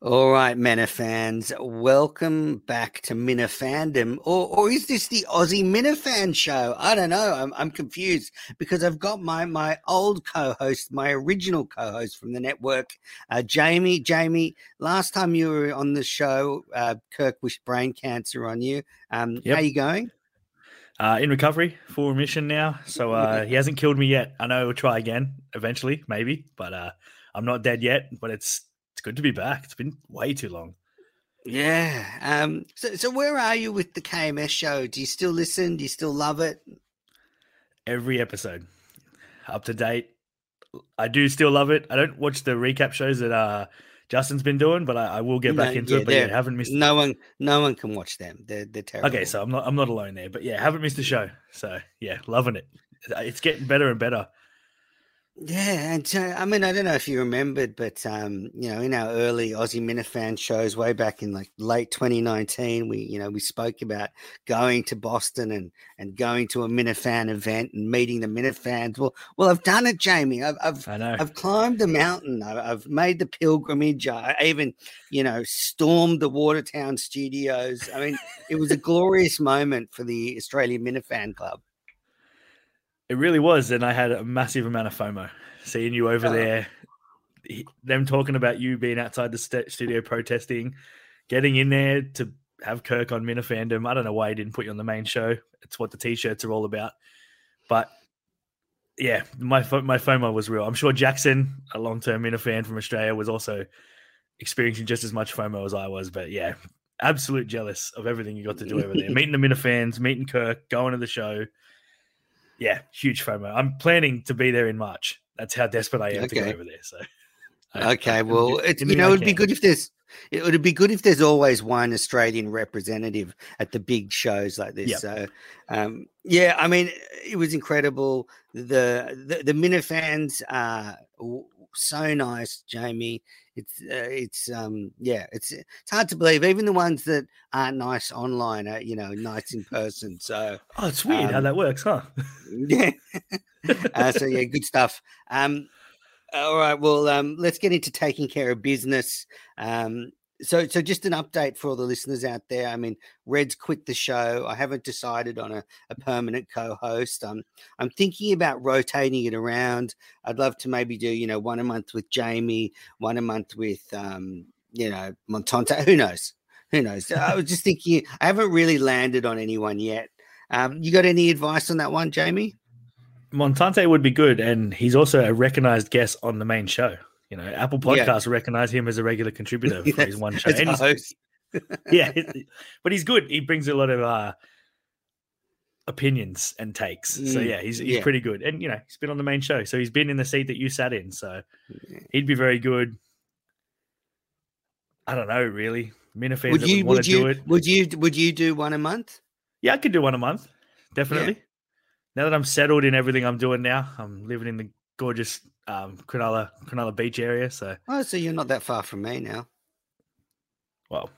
All right, Minifans, welcome back to Minifandom, or is this the Aussie Minifan show? I don't know. I'm confused because I've got my old co-host, my original co-host from the network, Jamie. Jamie, last time you were on the show, Kirk wished brain cancer on you. Yep. How are you going? In recovery, full remission now. So he hasn't killed me yet. I know he'll try again eventually, maybe, but I'm not dead yet. But it's good to be back. It's been way too long. Yeah. So where are you with the KMS show? Do you still listen? Do you still love it? Every episode, up to date. I do still love it. I don't watch the recap shows that Justin's been doing, but I will get back into it. But I haven't missed. No one can watch them. They're terrible. Okay, so I'm not alone there. But yeah, haven't missed the show. So yeah, loving it. It's getting better and better. Yeah, and I mean, I don't know if you remembered, but you know, in our early Aussie Minifan shows way back in like late 2019, we spoke about going to Boston and going to a Minifan event and meeting the Minifans. Well, I've done it, Jamie. I've climbed the mountain. I've made the pilgrimage. I even, stormed the Watertown studios. I mean, it was a glorious moment for the Australian Minifan Club. It really was, and I had a massive amount of FOMO seeing you over there, them talking about you being outside the studio protesting, getting in there to have Kirk on Minifandom. I don't know why he didn't put you on the main show. It's what the T-shirts are all about. But, yeah, my FOMO was real. I'm sure Jackson, a long-term Minifan from Australia, was also experiencing just as much FOMO as I was. But, yeah, absolute jealous of everything you got to do over there. Meeting the Minifans, meeting Kirk, going to the show. Yeah, huge FOMO. I'm planning to be there in March. That's how desperate I am to go over there. So, it would be good if there's. It would be good if there's always one Australian representative at the big shows like this. Yep. So, I mean, it was incredible. The Minifans are so nice, Jamie. It's hard to believe. Even the ones that aren't nice online are, nice in person. So it's weird how that works, huh? Yeah. Good stuff. All right. Well, let's get into taking care of business. So just an update for all the listeners out there. I mean, Red's quit the show. I haven't decided on a permanent co-host. I'm thinking about rotating it around. I'd love to maybe do, one a month with Jamie, one a month with, Montante. Who knows? I was just thinking, I haven't really landed on anyone yet. You got any advice on that one, Jamie? Montante would be good. And he's also a recognized guest on the main show. Apple Podcasts recognize him as a regular contributor for his one show. And host. Yeah, but he's good. He brings a lot of opinions and takes. So, yeah, he's pretty good. And, he's been on the main show. So he's been in the seat that you sat in. So he'd be very good. I don't know, really. Minifans would want to do it. Would you do one a month? Yeah, I could do one a month, definitely. Yeah. Now that I'm settled in everything I'm doing now, I'm living in the gorgeous Cronulla Beach area. So you're not that far from me now. Well,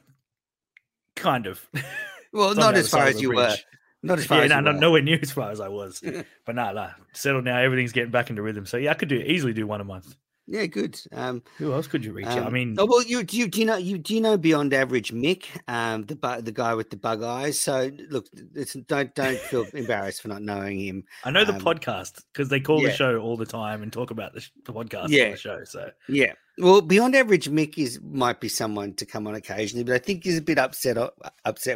kind of. Well, not as far as you were. Not as far. Yeah, nowhere near as far as I was. But settled now. Everything's getting back into rhythm. So yeah, I could easily do one a month. Yeah, good. Who else could you reach out? I mean, do you know Beyond Average Mick, the guy with the bug eyes? So look, don't feel embarrassed for not knowing him. I know the podcast because they call the show all the time and talk about the podcast on the show. So yeah. Well, Beyond Average Mick might be someone to come on occasionally, but I think he's a bit upset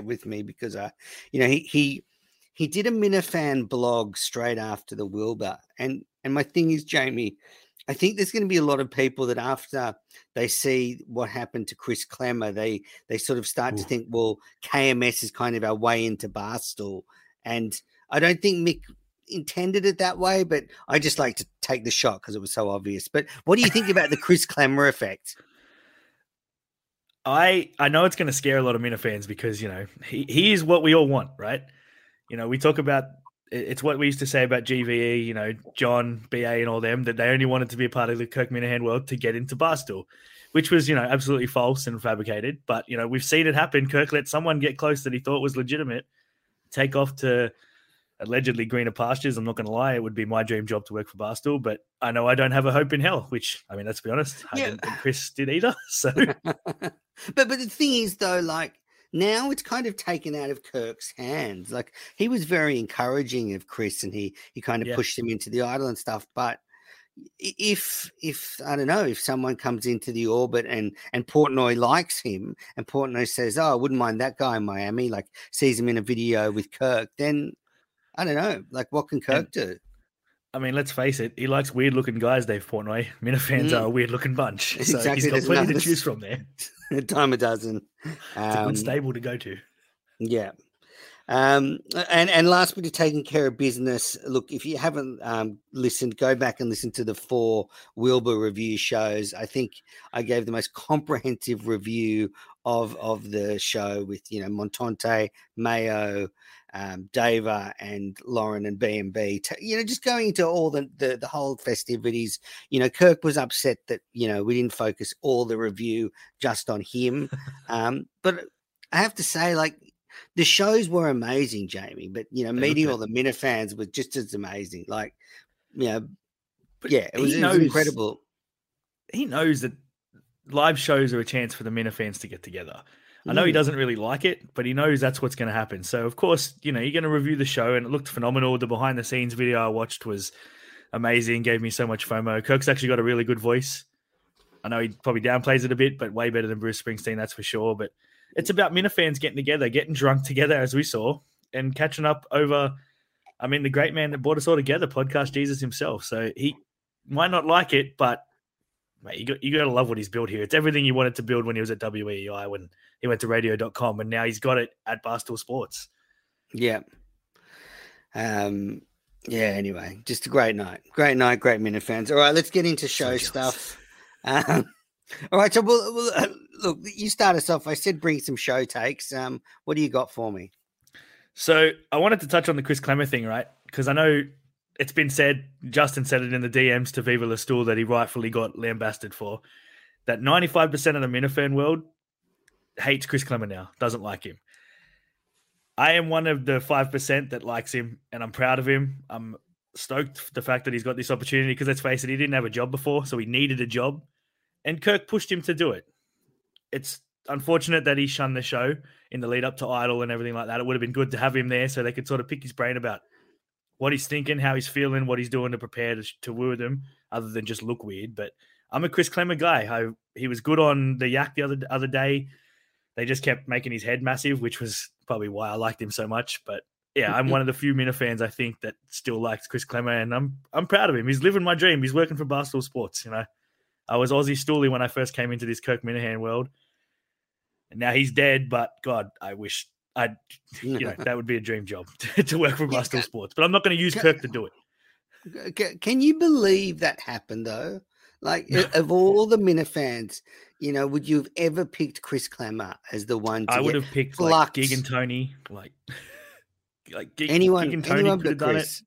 with me because he did a Minifan blog straight after the Wilbur, and my thing is, Jamie, I think there's going to be a lot of people that after they see what happened to Chris Klemmer, they sort of start to think, well, KMS is kind of our way into Barstool. And I don't think Mick intended it that way, but I just like to take the shot because it was so obvious. But what do you think about the Chris Klemmer effect? I know it's going to scare a lot of Minifans because, he is what we all want, right? We talk about... It's what we used to say about GVE, John, BA, and all them, that they only wanted to be a part of the Kirk Minihane world to get into Barstool, which was, absolutely false and fabricated. But, we've seen it happen. Kirk let someone get close that he thought was legitimate, take off to allegedly greener pastures. I'm not going to lie. It would be my dream job to work for Barstool, but I know I don't have a hope in hell, which, I mean, let's be honest, I didn't think Chris did either. So, but the thing is, though, like, now it's kind of taken out of Kirk's hands. Like, he was very encouraging of Chris, and he kind of pushed him into the idol and stuff. But if I don't know, if someone comes into the orbit and Portnoy likes him, and Portnoy says, "Oh, I wouldn't mind that guy in Miami," like sees him in a video with Kirk, then I don't know, like, what can Kirk do? I mean, let's face it, he likes weird-looking guys, Dave Portnoy. Minifans are a weird-looking bunch, so exactly, he's got plenty to choose from there. A dime a dozen. It's a good stable to go to. Yeah. And last bit of taking care of business. Look, if you haven't listened, go back and listen to the 4 Wilbur review shows. I think I gave the most comprehensive review of the show with, you know, Montante, Mayo, Dava and Lauren and B&B, you know, just going into all the whole festivities. You know, Kirk was upset that, you know, we didn't focus all the review just on him. But I have to say, like, the shows were amazing, Jamie, but, you know, meeting all the Minifans was just as amazing. Like, you know, it was incredible. He knows that live shows are a chance for the Minifans to get together. I know he doesn't really like it, but he knows that's what's going to happen. So, of course, you know, you're going to review the show, and it looked phenomenal. The behind-the-scenes video I watched was amazing, gave me so much FOMO. Kirk's actually got a really good voice. I know he probably downplays it a bit, but way better than Bruce Springsteen, that's for sure. But it's about Minifans getting together, getting drunk together, as we saw, and catching up over, I mean, the great man that brought us all together, Podcast Jesus himself. So he might not like it, but mate, you got to love what he's built here. It's everything you wanted to build when he was at WEI, when he went to radio.com, and now he's got it at Barstool Sports. Yeah. Anyway, just a great night. Great night, great Minifans. All right, let's get into show stuff. All right, so we'll look, you start us off. I said bring some show takes. What do you got for me? So I wanted to touch on the Chris Klemmer thing, right? Because I know it's been said, Justin said it in the DMs to Viva La Stool that he rightfully got lambasted for, that 95% of the Minifan world hates Chris Klemmer now, doesn't like him. I am one of the 5% that likes him, and I'm proud of him. I'm stoked for the fact that he's got this opportunity because, let's face it, he didn't have a job before, so he needed a job, and Kirk pushed him to do it. It's unfortunate that he shunned the show in the lead up to Idol and everything like that. It would have been good to have him there so they could sort of pick his brain about what he's thinking, how he's feeling, what he's doing to prepare to woo them, other than just look weird. But I'm a Chris Klemmer guy. He was good on the Yak the other day. They just kept making his head massive, which was probably why I liked him so much. But yeah, I'm one of the few Minifans, I think, that still likes Chris Klemmer, and I'm proud of him. He's living my dream. He's working for Barstool Sports. You know, I was Aussie Stoolie when I first came into this Kirk Minihane world, and now he's dead. But God, I wish that would be a dream job to work for Barstool Sports. But I'm not going to use Kirk to do it. Can you believe that happened though? Like, of all the Minifans, you know, would you have ever picked Chris Klemmer as the one? I would have picked like Gig and Tony, like Gig, anyone. Gig and Tony anyone could have done Chris. It.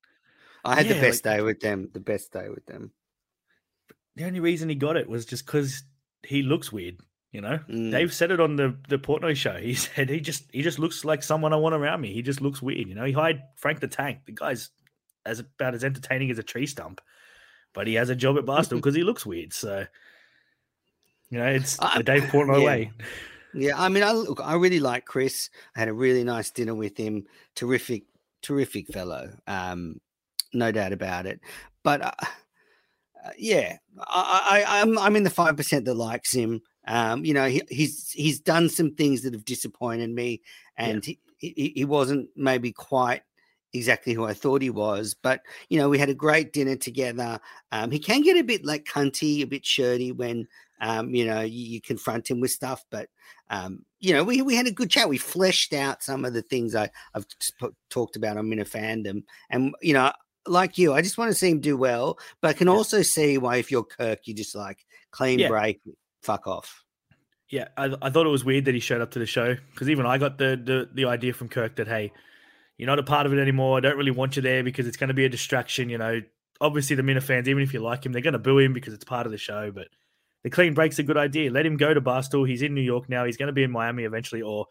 I had the best day with them. The best day with them. The only reason he got it was just because he looks weird. You know, Dave said it on the Portnoy show. He said he just looks like someone I want around me. He just looks weird. You know, he hired Frank the Tank. The guy's about as entertaining as a tree stump, but he has a job at Barstool because he looks weird. So, you know, it's the Dave Portnoy way. Yeah, I mean, I really like Chris. I had a really nice dinner with him. Terrific, terrific fellow. No doubt about it. But I'm in the 5% that likes him. You know, he's done some things that have disappointed me, and he wasn't maybe quite exactly who I thought he was, but, you know, we had a great dinner together. He can get a bit like cunty, a bit shirty when, you know, you confront him with stuff, but, you know, we had a good chat. We fleshed out some of the things I've talked about on Minifandom, and, you know, like you, I just want to see him do well, but I can also see why if you're Kirk, you just like clean break, fuck off. Yeah. I thought it was weird that he showed up to the show, because even I got the idea from Kirk that, hey, you're not a part of it anymore. I don't really want you there because it's going to be a distraction. You know, obviously the Minifans, even if you like him, they're going to boo him because it's part of the show, but the clean break's a good idea. Let him go to Barstool. He's in New York now. He's going to be in Miami eventually, or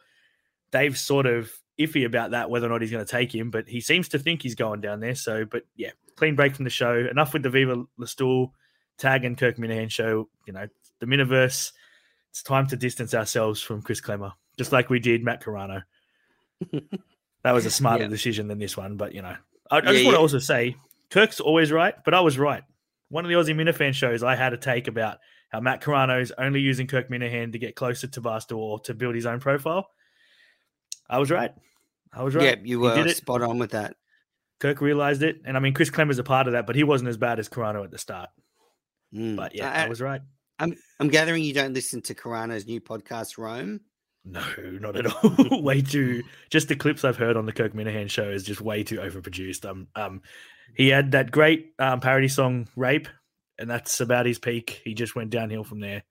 they've sort of iffy about that, whether or not he's going to take him, but he seems to think he's going down there. So, but yeah, clean break from the show. Enough with the Viva La Stool tag and Kirk Minihane show. You know, the Miniverse, it's time to distance ourselves from Chris Klemmer, just like we did Matt Carano. That was a smarter decision than this one, but you know, I just want to also say Kirk's always right, but I was right. One of the Aussie Minifan shows, I had a take about how Matt Carano is only using Kirk Minihane to get closer to Barstool or to build his own profile. I was right. Yeah, you were spot on with that. Kirk realized it. And I mean, Chris Klemmer's a part of that, but he wasn't as bad as Carano at the start. But yeah, I was right. I'm gathering you don't listen to Carano's new podcast, Rome. No, not at all. Just the clips I've heard on the Kirk Minihane show is just way too overproduced. He had that great parody song, Rape, and that's about his peak. He just went downhill from there.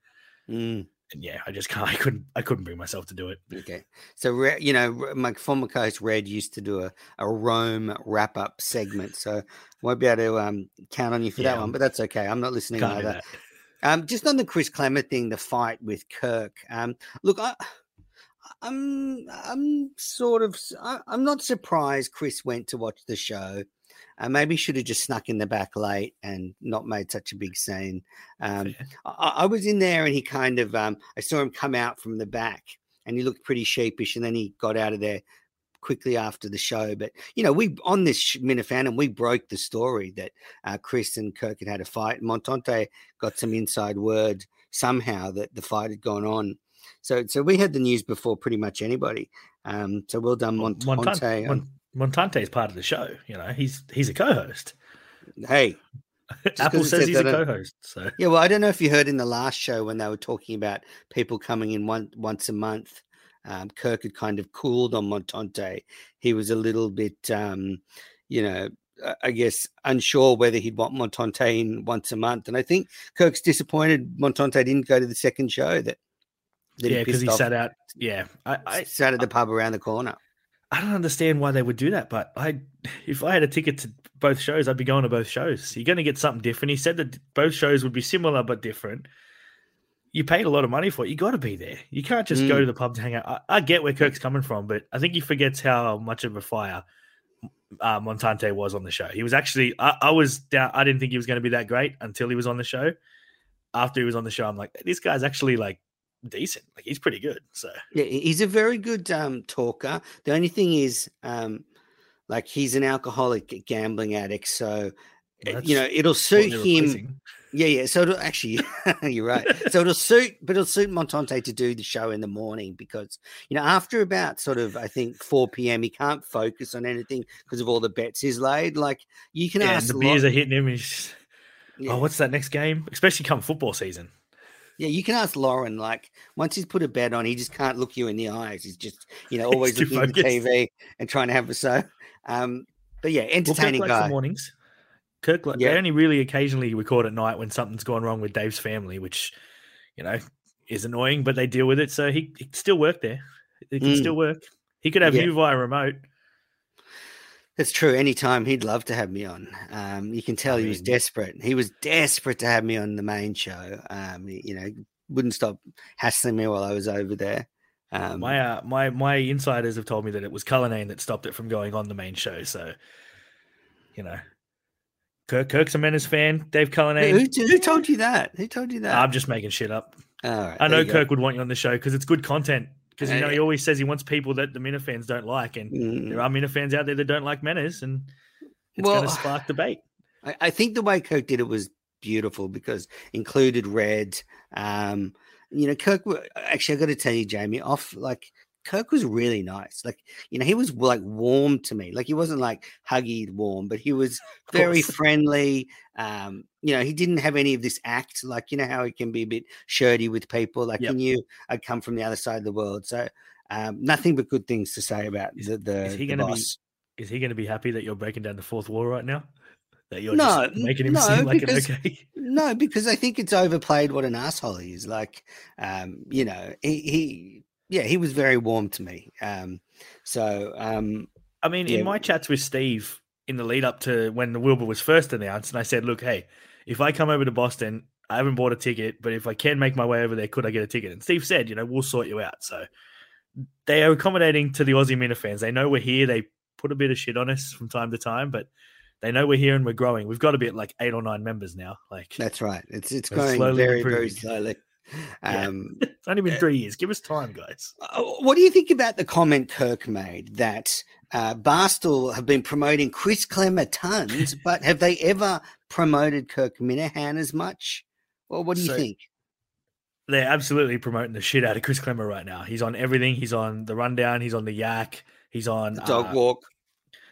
And yeah, I just can't. I couldn't bring myself to do it. Okay. So, you know, my former coach, Red, used to do a Rome wrap-up segment. So I won't be able to count on you for that one, but that's okay. I'm not listening either. Just on the Chris Klemmer thing, the fight with Kirk. Look, I'm not surprised Chris went to watch the show. Maybe should have just snuck in the back late and not made such a big scene. I was in there and he kind of, I saw him come out from the back and he looked pretty sheepish and then he got out of there quickly after the show. But, you know, we on this Minifandom, we broke the story that Chris and Kirk had a fight. Montante got some inside word somehow that the fight had gone on. So we had the news before pretty much anybody. So well done, Montante. Montante is part of the show. You know, he's a co-host. Hey, Apple says he's a co-host. So yeah, well, I don't know if you heard in the last show when they were talking about people coming in once a month. Kirk had kind of cooled on Montante. He was a little bit, you know, I guess, unsure whether he'd want Montante in once a month. And I think Kirk's disappointed Montante didn't go to the second show because he sat out. Yeah, I sat at the pub around the corner. I don't understand why they would do that, but if I had a ticket to both shows, I'd be going to both shows. You're going to get something different. He said that both shows would be similar but different. You paid a lot of money for it. You got to be there. You can't just go to the pub to hang out. I get where Kirk's coming from, but I think he forgets how much of a fire Montante was on the show. He was actually I was down. I didn't think he was going to be that great until he was on the show. After he was on the show, I'm like, this guy's actually like, decent, like he's pretty good. So yeah, he's a very good talker. The only thing is like he's an alcoholic gambling addict, so that's, you know, it'll suit him. Yeah so it'll actually you're right. So it'll suit Montante to do the show in the morning because, you know, after about sort of I think 4 p.m. he can't focus on anything because of all the bets he's laid. Like you can ask the beers are hitting him. Oh, what's that next game, especially come football season. Yeah, you can ask Lauren, like, once he's put a bet on, he just can't look you in the eyes. He's just, you know, always looking at the TV and trying to have a show. But, yeah, entertaining guy. Kirk likes the mornings. Kirk, they only really occasionally record at night when something's gone wrong with Dave's family, which, you know, is annoying, but they deal with it. So he can still work there. He can still work. He could have you via remote. That's true. Anytime he'd love to have me on. You can tell he was desperate. He was desperate to have me on the main show. You know, wouldn't stop hassling me while I was over there. My insiders have told me that it was Cullinane that stopped it from going on the main show. So, you know, Kirk's a Menace fan. Dave Cullinane. Who told you that? I'm just making shit up. All right, I know Kirk would want you on the show because it's good content. Because, you know, he always says he wants people that the Minifans don't like, and there are Minifans out there that don't like manners, and it's going to spark debate. I think the way Kirk did it was beautiful because included Red. You know, Kirk – actually, I've got to tell you, Jamie, Kirk was really nice. Like, you know, he was, like, warm to me. Like, he wasn't, like, huggy warm, but he was very friendly. You know, he didn't have any of this act. Like, you know how he can be a bit shirty with people. Like, he knew I'd come from the other side of the world. So, nothing but good things to say about the boss. Is he going to be happy that you're breaking down the fourth wall right now? That you're just making him seem like an okay? No, because I think it's overplayed what an asshole he is. Like, you know, he was very warm to me. I mean, in my chats with Steve in the lead up to when the Wilbur was first announced, and I said, look, hey, if I come over to Boston, I haven't bought a ticket, but if I can make my way over there, could I get a ticket? And Steve said, you know, we'll sort you out. So they are accommodating to the Aussie Minifans. They know we're here. They put a bit of shit on us from time to time, but they know we're here and we're growing. We've got to be at like 8 or 9 members now. Like that's right. It's going very, very slowly. Yeah. It's only been 3 years. Give us time, guys. What do you think about the comment Kirk made that Barstool have been promoting Chris Klemmer tons, but have they ever promoted Kirk Minihane as much? Well, what do you think? They're absolutely promoting the shit out of Chris Klemmer right now. He's on everything. He's on the rundown. He's on the yak. He's on the dog walk.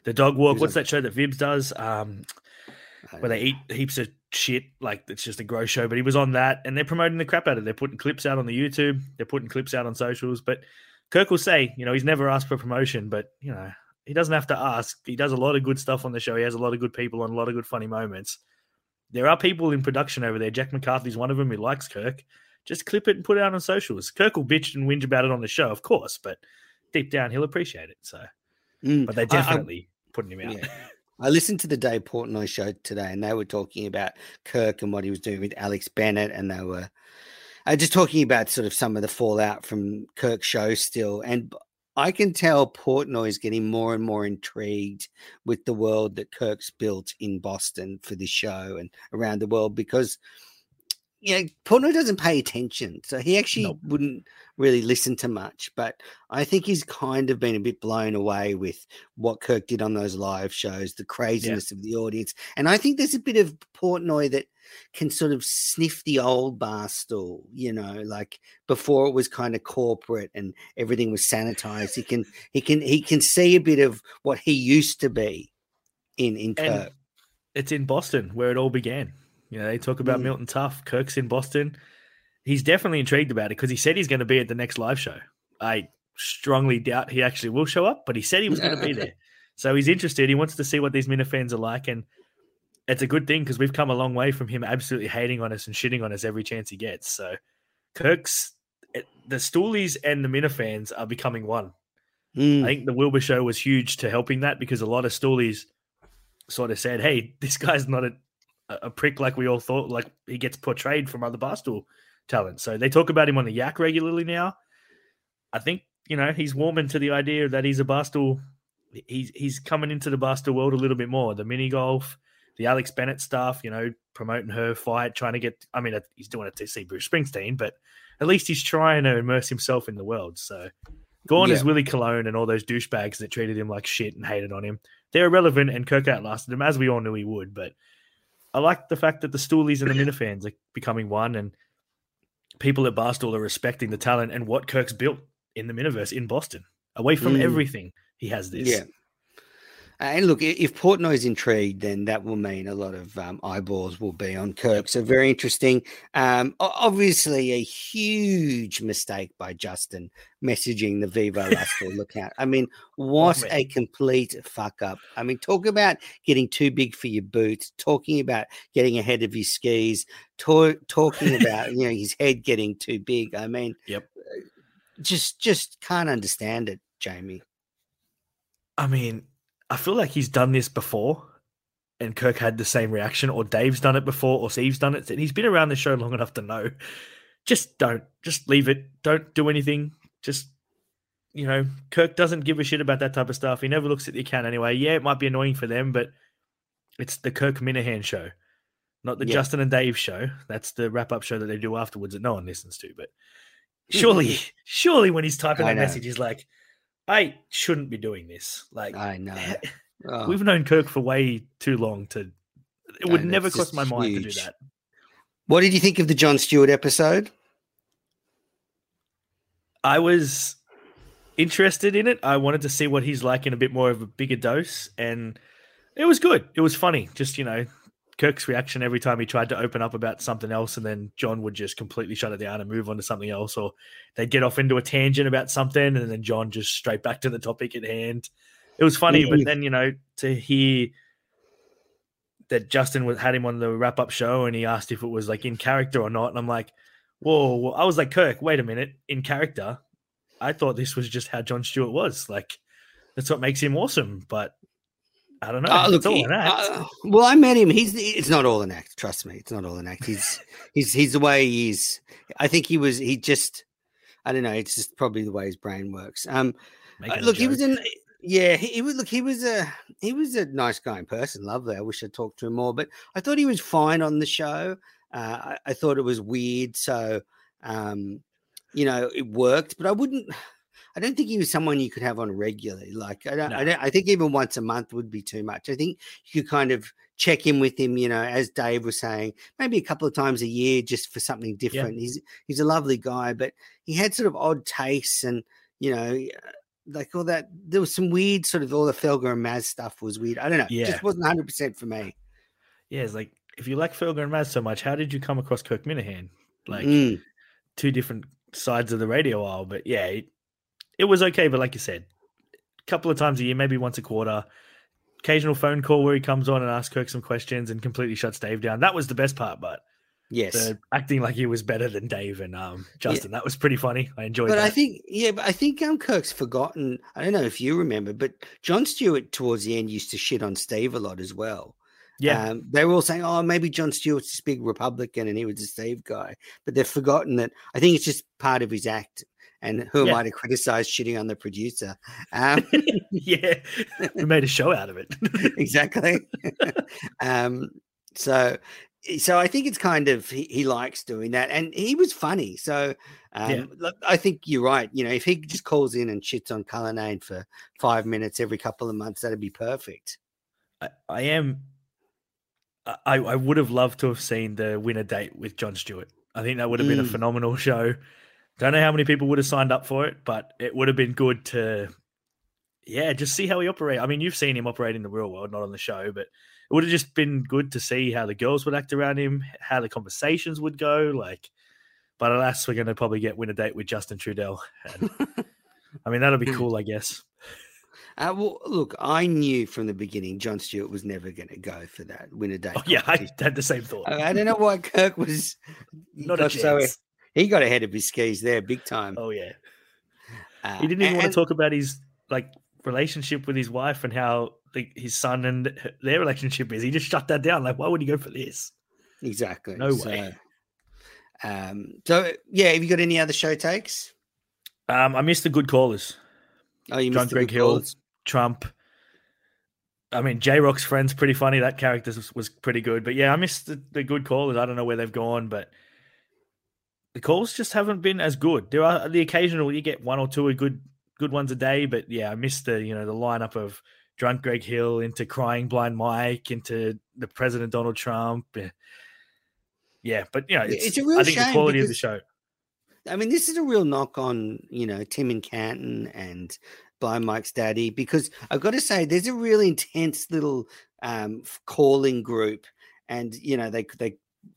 The dog walk. What's that show that Vibs does? Where they eat heaps of shit. Like it's just a gross show. But he was on that, and they're promoting the crap out of it. They're putting clips out on the YouTube. They're putting clips out on socials. But Kirk will say, you know, he's never asked for promotion, but you know, he doesn't have to ask. He does a lot of good stuff on the show. He has a lot of good people and a lot of good funny moments. There are people in production over there. Jack McCarthy's one of them who likes Kirk. Just clip it and put it out on socials. Kirk will bitch and whinge about it on the show, of course, but deep down he'll appreciate it. So, but they're definitely putting him out. Yeah. I listened to the Dave Portnoy show today, and they were talking about Kirk and what he was doing with Alex Bennett, and they were just talking about sort of some of the fallout from Kirk's show still. And I can tell Portnoy is getting more and more intrigued with the world that Kirk's built in Boston for this show and around the world because. Yeah, Portnoy doesn't pay attention, so he actually wouldn't really listen to much. But I think he's kind of been a bit blown away with what Kirk did on those live shows, the craziness of the audience. And I think there's a bit of Portnoy that can sort of sniff the old Barstool, you know, like before it was kind of corporate and everything was sanitized. He can see a bit of what he used to be in Kirk. And it's in Boston where it all began. You know, they talk about Milton Tuff. Kirk's in Boston. He's definitely intrigued about it because he said he's going to be at the next live show. I strongly doubt he actually will show up, but he said he was going to be there. So he's interested. He wants to see what these Minifans are like. And it's a good thing because we've come a long way from him absolutely hating on us and shitting on us every chance he gets. So Kirk's – the Stoolies and the Minifans are becoming one. I think the Wilbur show was huge to helping that because a lot of Stoolies sort of said, hey, this guy's not a prick like we all thought, like he gets portrayed from other Barstool talent. So they talk about him on the yak regularly now. I think, you know, he's warming to the idea that he's a Barstool. He's coming into the Barstool world a little bit more. The mini golf, the Alex Bennett stuff, you know, promoting her fight, trying to get, I mean, he's doing it to see Bruce Springsteen, but at least he's trying to immerse himself in the world. So gone is Willie Colon and all those douchebags that treated him like shit and hated on him. They're irrelevant and Kirk outlasted him as we all knew he would, but I like the fact that the Stoolies and the Minifans are becoming one and people at Barstool are respecting the talent and what Kirk's built in the Miniverse in Boston. Away from everything, he has this. Yeah. And look, if Portnoy's intrigued, then that will mean a lot of eyeballs will be on Kirk. So very interesting. Obviously, a huge mistake by Justin messaging the Viva La Stool lookout. I mean, what a complete fuck up. I mean, talk about getting too big for your boots, talking about getting ahead of his skis, talking about, you know, his head getting too big. I mean, just can't understand it, Jamie. I mean, I feel like he's done this before and Kirk had the same reaction or Dave's done it before or Steve's done it. And he's been around the show long enough to know. Just leave it. Don't do anything. Just, you know, Kirk doesn't give a shit about that type of stuff. He never looks at the account anyway. Yeah, it might be annoying for them, but it's the Kirk Minihane show, not the Justin and Dave show. That's the wrap-up show that they do afterwards that no one listens to. But surely when he's typing that message, he's like, I shouldn't be doing this. Like I know. Oh. We've known Kirk for way too long to it would never cross my mind to do that. What did you think of the Jon Stewart episode? I was interested in it. I wanted to see what he's like in a bit more of a bigger dose and it was good. It was funny. Just, you know, Kirk's reaction every time he tried to open up about something else and then John would just completely shut it down and move on to something else or they'd get off into a tangent about something and then John just straight back to the topic at hand. It was funny, but then, you know, to hear that Justin had him on the wrap-up show and he asked if it was, like, in character or not and I'm like, whoa. I was like, Kirk, wait a minute, in character? I thought this was just how Jon Stewart was. Like, that's what makes him awesome, but I don't know. It's all an act. Well, I met him. It's not all an act. Trust me, it's not all an act. He's the way he is. I think he was. He just. I don't know. It's just probably the way his brain works. Look, he was in. Yeah, he was a nice guy in person. Lovely. I wish I talked to him more, but I thought he was fine on the show. I thought it was weird, so you know, it worked. But I don't think he was someone you could have on regularly. Like I think even once a month would be too much. I think you could kind of check in with him, you know, as Dave was saying, maybe a couple of times a year just for something different. Yeah. He's a lovely guy, but he had sort of odd tastes and, you know, like all that. There was some weird sort of all the Felger and Maz stuff was weird. I don't know. Yeah. It just wasn't 100% for me. Yeah, it's like if you like Felger and Maz so much, how did you come across Kirk Minihane? Like two different sides of the radio aisle, but yeah, it was okay, but like you said, a couple of times a year, maybe once a quarter, occasional phone call where he comes on and asks Kirk some questions and completely shuts Dave down. That was the best part, but yes, acting like he was better than Dave and Justin, yeah. That was pretty funny. I enjoyed that. But I think Kirk's forgotten. I don't know if you remember, but Jon Stewart towards the end used to shit on Steve a lot as well. Yeah, they were all saying, "Oh, maybe Jon Stewart's this big Republican and he was a Steve guy," but they've forgotten that. I think it's just part of his act. And who am I to criticize shitting on the producer? Yeah, we made a show out of it. Exactly. So I think it's kind of he likes doing that, and he was funny. So look, I think you're right. You know, if he just calls in and shits on Cullinane for 5 minutes every couple of months, that'd be perfect. I would have loved to have seen the winner date with Jon Stewart. I think that would have been a phenomenal show. Don't know how many people would have signed up for it, but it would have been good to, just see how he operates. I mean, you've seen him operate in the real world, not on the show, but it would have just been good to see how the girls would act around him, how the conversations would go. Like, but alas, we're going to probably get win a date with Justin Trudell. And, I mean, that'll be cool, I guess. Well, look, I knew from the beginning Jon Stewart was never going to go for that win a date. Oh, yeah, I had the same thought. I don't know why Kirk was not a chance. So he got ahead of his skis there big time. Oh, yeah. He didn't even want to talk about his relationship with his wife and how his son and their relationship is. He just shut that down. Like, why would he go for this? Exactly. No way. Have you got any other show takes? I missed the good callers. Oh, you missed the good callers. Trump. I mean, J-Rock's friend's pretty funny. That character was pretty good. But, yeah, I missed the good callers. I don't know where they've gone, but the calls just haven't been as good. There are the occasional, you get one or two good ones a day, but yeah, I missed the lineup of drunk Greg Hill into crying Blind Mike into the President Donald Trump. Yeah, but you know, it's a real shame the quality of the show. I mean, this is a real knock on Tim and Kenton and Blind Mike's daddy, because I've got to say there's a really intense little calling group, and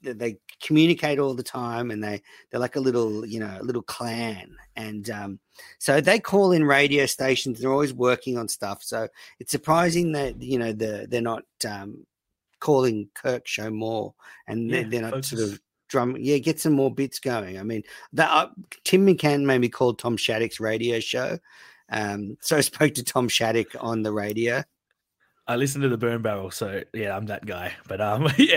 they communicate all the time, and they're like a little clan, and so they call in radio stations. They're always working on stuff, so it's surprising that they're not calling Kirk's show more, and they're not focus. Sort of get some more bits going. I mean, that Tim McCann made me call Tom Shattuck's radio show, so I spoke to Tom Shattuck on the radio. I listened to the Burn Barrel, so yeah, I'm that guy. But he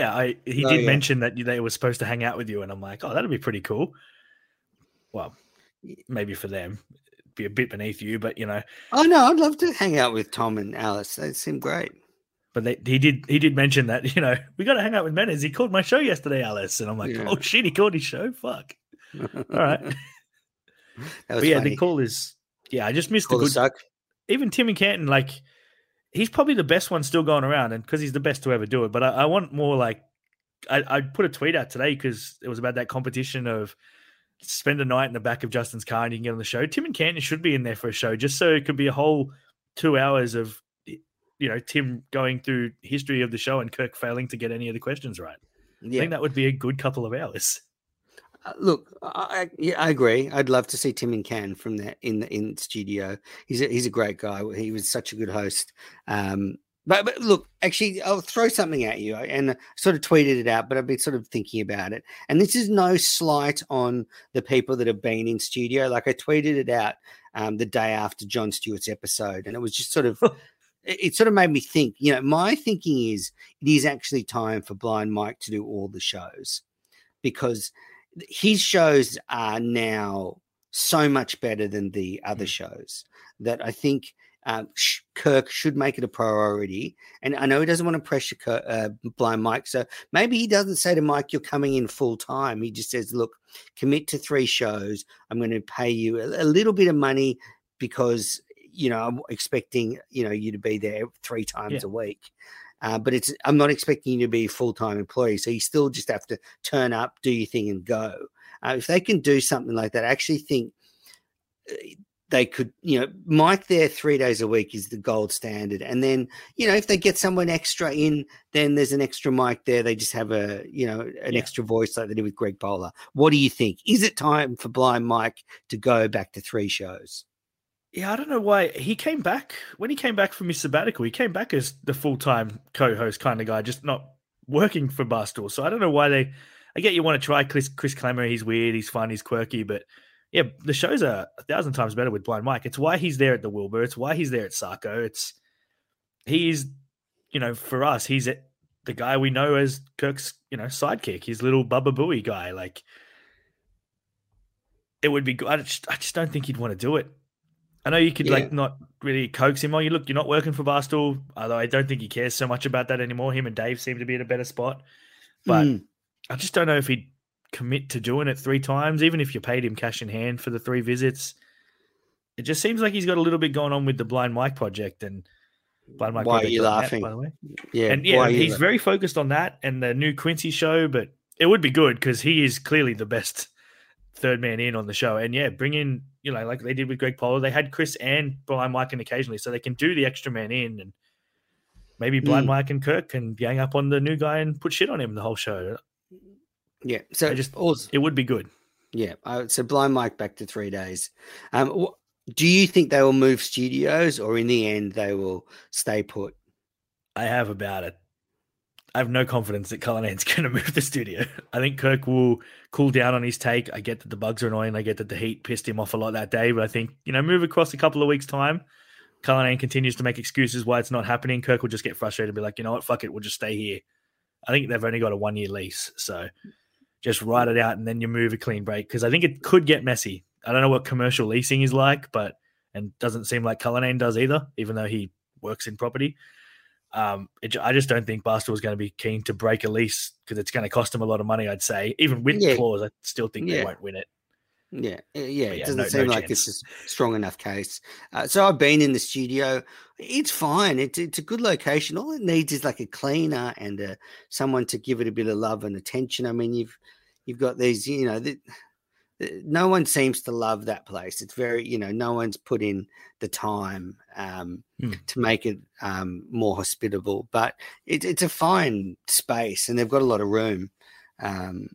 did mention that they were supposed to hang out with you, and I'm like, oh, that'd be pretty cool. Well, maybe for them, it'd be a bit beneath you, but Oh no, I'd love to hang out with Tom and Alice. They seem great. But he did mention that we got to hang out with Menes. He called my show yesterday, Alice, and I'm like, oh shit, he called his show. Fuck. All right. Funny. The call is I just missed the good suck. Even Tim and Kenton, he's probably the best one still going around, and because he's the best to ever do it. But I want more. I put a tweet out today because it was about that competition of spend a night in the back of Justin's car and you can get on the show. Tim and Kenton should be in there for a show just so it could be a whole 2 hours of Tim going through history of the show and Kirk failing to get any of the questions right. Yeah. I think that would be a good couple of hours. Look, I agree. I'd love to see Tim and Can from there in the studio. He's a great guy. He was such a good host. But look, actually, I'll throw something at you, and I sort of tweeted it out, but I've been sort of thinking about it. And this is no slight on the people that have been in studio. Like I tweeted it out the day after Jon Stewart's episode, and it was just sort of it sort of made me think. My thinking is it is actually time for Blind Mike to do all the shows, because his shows are now so much better than the other shows that I think Kirk should make it a priority. And I know he doesn't want to pressure Blind Mike, so maybe he doesn't say to Mike, you're coming in full time. He just says, look, commit to 3 shows. I'm going to pay you a little bit of money because, you know, I'm expecting, you know, you to be there 3 times a week. But it's, I'm not expecting you to be a full-time employee. So you still just have to turn up, do your thing and go. If they can do something like that, I actually think they could, you know, Mike there 3 days a week is the gold standard. And then, you know, if they get someone extra in, then there's an extra Mike there. They just have a, you know, an extra voice like they did with Greg Polar. What do you think? Is it time for Blind Mike to go back to 3 shows? Yeah, I don't know why he came back. When he came back from his sabbatical, he came back as the full-time co-host kind of guy, just not working for Barstool. So I don't know why they – I get you want to try Chris Klemmer. He's weird. He's fun. He's quirky. But, yeah, the shows are 1,000 times better with Blind Mike. It's why he's there at the Wilbur. It's why he's there at Sarko. It's – he is, you know, for us, he's the guy we know as Kirk's, you know, sidekick, his little Bubba Booey guy. Like, it would be – I just don't think he'd want to do it. I know you could like not really coax him. Oh, you look, you're not working for Barstool. Although I don't think he cares so much about that anymore. Him and Dave seem to be in a better spot, but I just don't know if he'd commit to doing it 3 times, even if you paid him cash in hand for the 3 visits. It just seems like he's got a little bit going on with the Blind Mike project and Blind Mike. Why are you laughing? That, by the way, he's very focused on that and the new Quincy show. But it would be good because he is clearly the best third man in on the show. And yeah, bring in, you know, like they did with Greg Polar, they had Chris and Blind Mike in occasionally, so they can do the extra man in, and maybe Blind Mike and Kirk can gang up on the new guy and put shit on him the whole show. Yeah, so it would be good. Yeah, so Blind Mike back to 3 days. Do you think they will move studios, or in the end they will stay put? I have no confidence that Cullinane's going to move the studio. I think Kirk will cool down on his take. I get that the bugs are annoying. I get that the heat pissed him off a lot that day. But I think, you know, move across a couple of weeks' time. Cullinane continues to make excuses why it's not happening. Kirk will just get frustrated and be like, you know what, fuck it, we'll just stay here. I think they've only got a 1-year lease. So just ride it out and then you move a clean break, because I think it could get messy. I don't know what commercial leasing is like, but and doesn't seem like Cullinane does either, even though he works in property. I just don't think Barstool is going to be keen to break a lease because it's going to cost them a lot of money, I'd say. Even with clause, I still think they won't win it. It doesn't seem like it's a strong enough case. So I've been in the studio. It's fine. It's a good location. All it needs is like a cleaner and someone to give it a bit of love and attention. I mean, you've got these, you know, no one seems to love that place. It's very, you know, no one's put in the time to make it more hospitable, but it's a fine space and they've got a lot of room. Anyway.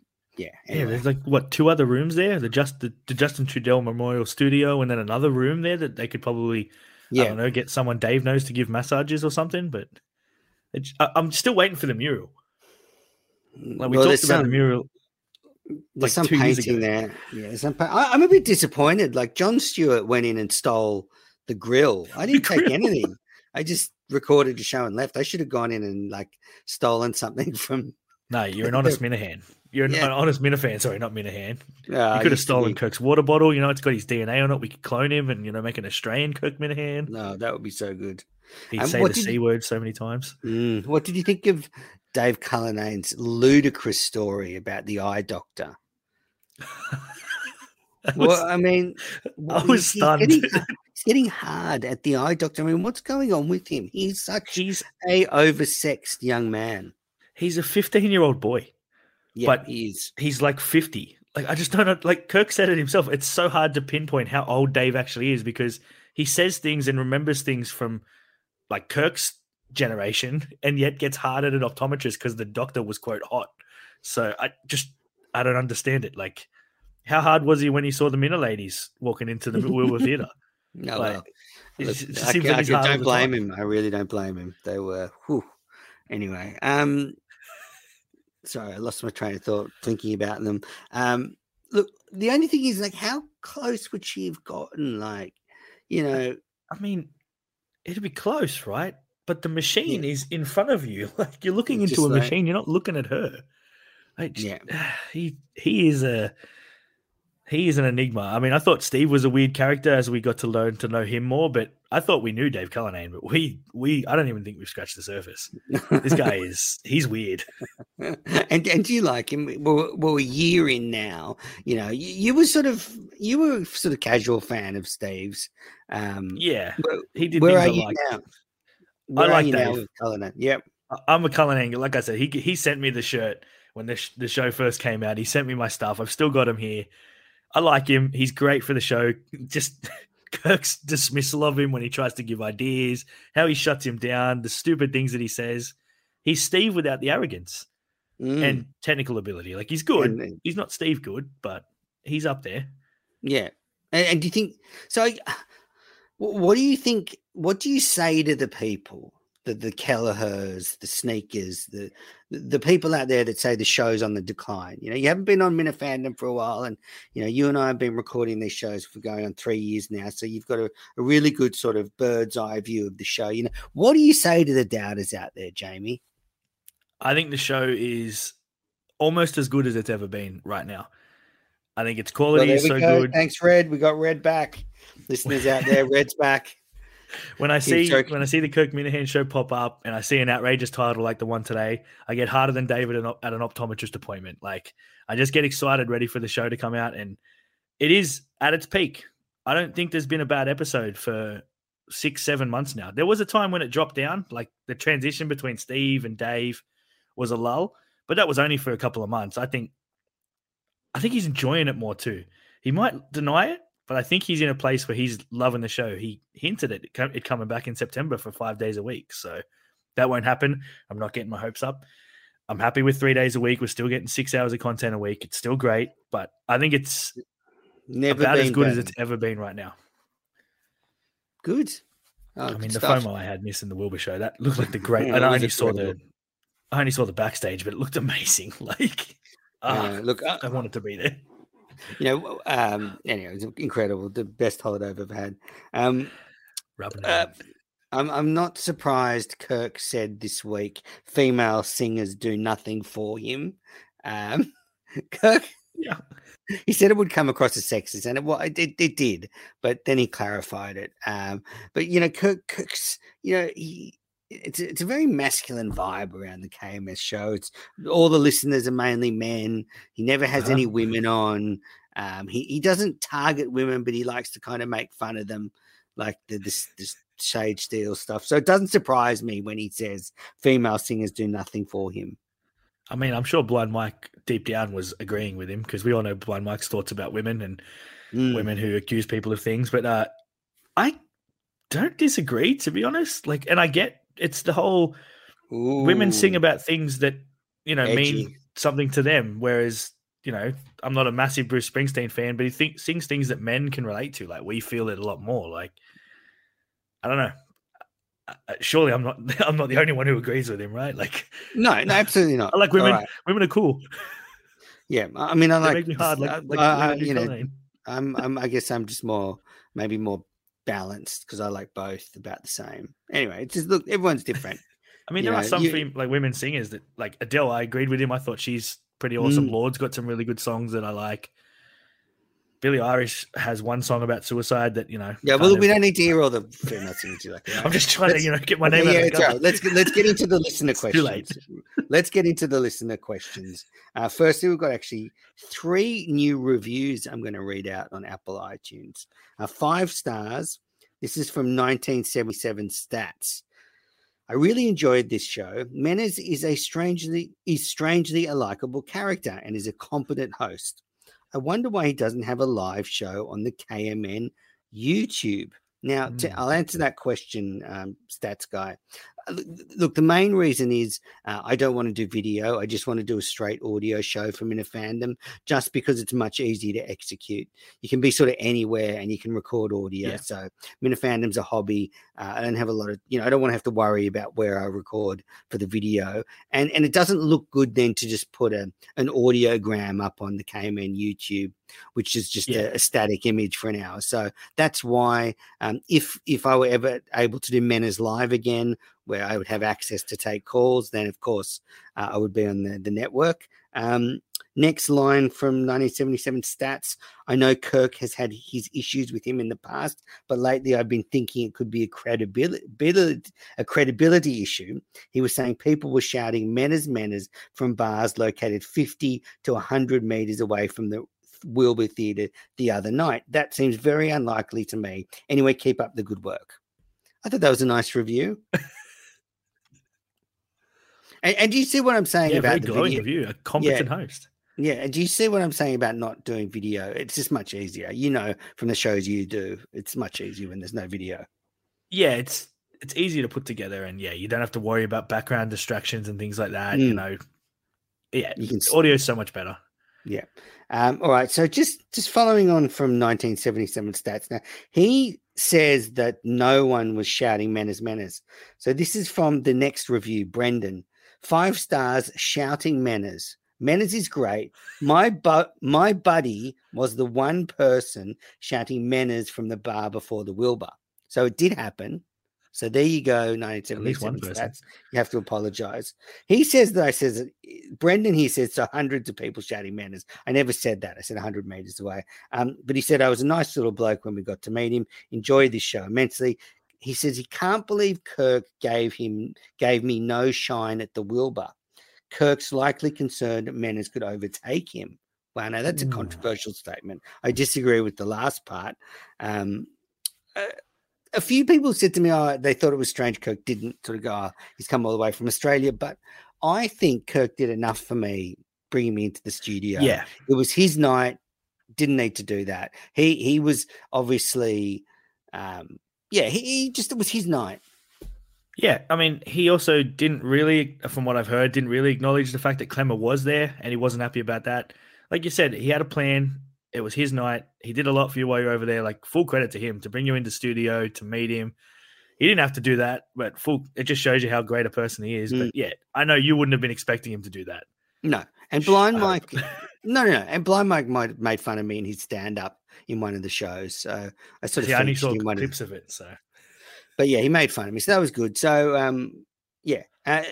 There's like, what, 2 other rooms there? The Justin Trudell Memorial Studio and then another room there that they could probably, I don't know, get someone Dave knows to give massages or something, but I'm still waiting for the mural. Like we talked about the mural. There's some painting there. Yeah, I'm a bit disappointed. Like Jon Stewart went in and stole the grill. I didn't take anything. I just recorded a show and left. I should have gone in and like stolen something from. No, you're an honest Minihane. You're an honest Minifan. Sorry, not Minihane. You could have stolen Kirk's water bottle. You know, it's got his DNA on it. We could clone him and, you know, make an Australian Kirk Minihane. No, that would be so good. He'd say the C word so many times. What did you think of Dave Cullinane's ludicrous story about the eye doctor? I was stunned. He's getting hard at the eye doctor. I mean, what's going on with him? He's such a oversexed young man. He's a 15-year-old boy. Yeah, but he is. He's like 50. Like, I just don't know. Like Kirk said it himself. It's so hard to pinpoint how old Dave actually is because he says things and remembers things from like Kirk's generation and yet gets hard at an optometrist because the doctor was quote hot. So I don't understand it. Like, how hard was he when he saw the Minna ladies walking into the Wilbur Theatre? No, like, I don't blame him. I really don't blame him. They were anyway. Sorry, I lost my train of thought thinking about them. Look, the only thing is like, how close would she have gotten? Like, you know, I mean, it'd be close, right? But the machine is in front of you. Like you're looking into a machine. You're not looking at her. He is a He is an enigma. I mean, I thought Steve was a weird character as we got to learn to know him more, but I thought we knew Dave Cullinane, but I don't even think we've scratched the surface. This guy he's weird. And do you like him? Well, a year in now, you know, you were sort of casual fan of Steve's. Yeah, he did. Where are you now? I like Dave Cullinane. Yep, I'm a Cullinane. Like I said, he sent me the shirt when the show first came out. He sent me my stuff. I've still got him here. I like him. He's great for the show. Just Kirk's dismissal of him when he tries to give ideas, how he shuts him down, the stupid things that he says. He's Steve without the arrogance and technical ability. Like, he's good. And he's not Steve good, but he's up there. Yeah. And do you think – so what do you think – what do you say to the people, the Kellehers, the Sneakers, the people out there that say the show's on the decline? You know, you haven't been on Minifandom for a while, and, you know, you and I have been recording these shows for going on 3 years now, so you've got a really good sort of bird's eye view of the show. You know, what do you say to the doubters out there, Jamie? I think the show is almost as good as it's ever been right now. I think its quality is so good. Thanks, Red. We got Red back. Listeners out there, Red's back. When I see the Kirk Minihane show pop up and I see an outrageous title like the one today, I get harder than David at an optometrist appointment. Like, I just get excited, ready for the show to come out, and it is at its peak. I don't think there's been a bad episode for 6-7 months now. There was a time when it dropped down, like the transition between Steve and Dave was a lull, but that was only for a couple of months. I think he's enjoying it more too. He might deny it, but I think he's in a place where he's loving the show. He hinted at it coming back in September for 5 days a week. So that won't happen. I'm not getting my hopes up. I'm happy with 3 days a week. We're still getting 6 hours of content a week. It's still great, but I think it's never about as good as it's ever been right now. Good. I mean, the FOMO I had missing the Wilbur show, that looked like the great. And I only saw the backstage, but it looked amazing. Like, I wanted to be there. You know, anyway, it's incredible. The best holiday I've ever had. I'm not surprised Kirk said this week female singers do nothing for him. Kirk, yeah, he said it would come across as sexist, and it did, but then he clarified it. But, you know, Kirk's, you know, it's a very masculine vibe around the KMS show. It's all the listeners are mainly men. He never has any women on. He doesn't target women, but he likes to kind of make fun of them, like this shade steal stuff. So it doesn't surprise me when he says female singers do nothing for him. I mean, I'm sure Blind Mike deep down was agreeing with him, because we all know Blind Mike's thoughts about women and women who accuse people of things. But I don't disagree, to be honest. Like, and I get. It's the whole women sing about things that, you know, mean something to them. Whereas, you know, I'm not a massive Bruce Springsteen fan, but he sings things that men can relate to. Like, we feel it a lot more. Like, I don't know. Surely I'm not the only one who agrees with him, right? Like, no, absolutely not. I like women. Right. Women are cool. Yeah, I mean, I like. They make me hard. You know, I guess I'm just maybe more balanced, because I like both about the same. Anyway, it's just, look, everyone's different. I mean, there are some like women singers that, like Adele, I agreed with him. I thought she's pretty awesome. Lord's got some really good songs that I like. Billie Eilish has one song about suicide that, you know. Yeah, well, we don't need to hear all the female singers you like. I'm just trying to, you know, get my name out. Right. Let's get into the listener questions. Too late. Let's get into the listener questions. Firstly, we've got actually 3 new reviews I'm going to read out on Apple iTunes. 5 stars. This is from 1977 Stats. I really enjoyed this show. Menes is strangely a likable character and is a competent host. I wonder why he doesn't have a live show on the KMN YouTube. Now, I'll answer that question, Stats Guy. Look, the main reason is I don't want to do video. I just want to do a straight audio show from Minifandom, just because it's much easier to execute. You can be sort of anywhere and you can record audio. Yeah. So Minifandom's a hobby. I don't have a lot of, you know, I don't want to have to worry about where I record for the video. And it doesn't look good then to just put an audiogram up on the KMN YouTube, which is just a static image for an hour. So that's why if I were ever able to do Menes Live again, where I would have access to take calls, then, of course, I would be on the network. Next line from 1977 Stats. I know Kirk has had his issues with him in the past, but lately I've been thinking it could be a credibility issue. He was saying people were shouting manners from bars located 50 to 100 meters away from the Wilbur Theatre the other night. That seems very unlikely to me. Anyway, keep up the good work. I thought that was a nice review. And do you see what I'm saying about the glowing review? A competent host. Yeah, and do you see what I'm saying about not doing video? It's just much easier. You know, from the shows you do, it's much easier when there's no video. Yeah, it's easier to put together, and you don't have to worry about background distractions and things like that. You know, audio is so much better. Yeah. All right. So just following on from 1977 Stats. Now, he says that no one was shouting manners. So this is from the next review, Brendan. 5 stars shouting manners. Manners is great. My buddy was the one person shouting manners from the bar before the Wilbur. So it did happen. So there you go, 1977 Stats. You have to apologize. He says that Brendan here says, so hundreds of people shouting manners. I never said that. I said 100 meters away. But he said, I was a nice little bloke when we got to meet him. Enjoyed this show immensely. He says he can't believe Kirk gave me no shine at the Wilbur. Kirk's likely concerned manners could overtake him. Wow, now that's a controversial statement. I disagree with the last part. A few people said to me, they thought it was strange Kirk didn't sort of go, he's come all the way from Australia. But I think Kirk did enough for me, bringing me into the studio. Yeah. It was his night, didn't need to do that. He was obviously, he just, it was his night. Yeah, I mean, he also didn't really, from what I've heard, didn't really acknowledge the fact that Klemmer was there, and he wasn't happy about that. Like you said, he had a plan. It was his night. He did a lot for you while you were over there. Like, full credit to him to bring you into studio, to meet him. He didn't have to do that, but it just shows you how great a person he is. But yeah, I know you wouldn't have been expecting him to do that. No, and Blind Mike, no. And Blind Mike made fun of me in his stand-up in one of the shows. So I sort of only saw clips of it. So, but yeah, he made fun of me. So that was good. So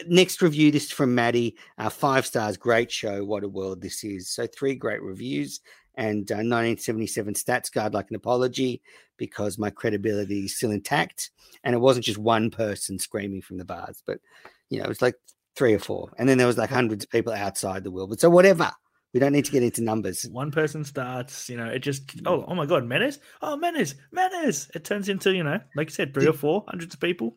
next review. This is from Maddie. 5 stars. Great show. What a world this is. So 3 great reviews. And 1977 Stats guard like an apology because my credibility is still intact. And it wasn't just one person screaming from the bars, but, you know, it was like 3 or 4. And then there was like hundreds of people outside the world. But so whatever. We don't need to get into numbers. One person starts, you know, it just, oh my God, manners? Oh, manners. It turns into, you know, like you said, 3 or 4, hundreds of people.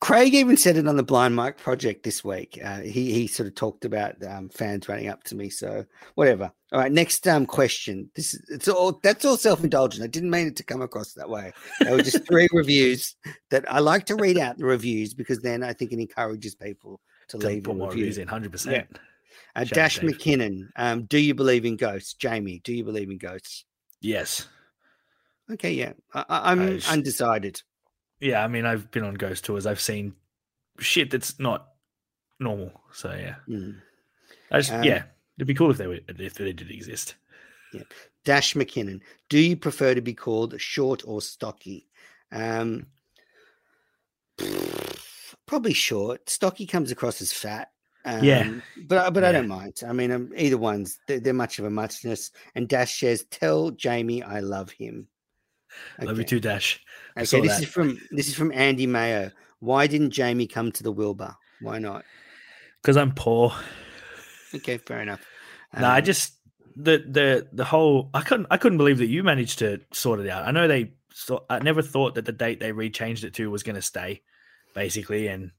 Craig even said it on the Blind Mike project this week. He sort of talked about fans running up to me. So whatever. All right, next question. That's all self-indulgent. I didn't mean it to come across that way. There were just 3 reviews that I like to read out the reviews because then I think it encourages people to leave put more reviews in. 100%. Yeah. Dash McKinnon. Do you believe in ghosts, Jamie? Do you believe in ghosts? Yes. Okay. Yeah, I'm undecided. Yeah, I mean, I've been on ghost tours. I've seen shit that's not normal. So yeah, it'd be cool if they did exist. Yeah. Dash McKinnon, do you prefer to be called short or stocky? Probably short. Stocky comes across as fat. I don't mind. I mean, either one's they're much of a muchness. And Dash says, "Tell Jamie I love him." Okay. Love you too, Dash. Okay, this is from Andy Mayo. Why didn't Jamie come to the Wilbur? Why not? Because I'm poor. Okay, fair enough. I just the whole I couldn't believe that you managed to sort it out. I know I never thought that the date they rechanged it to was going to stay, basically, and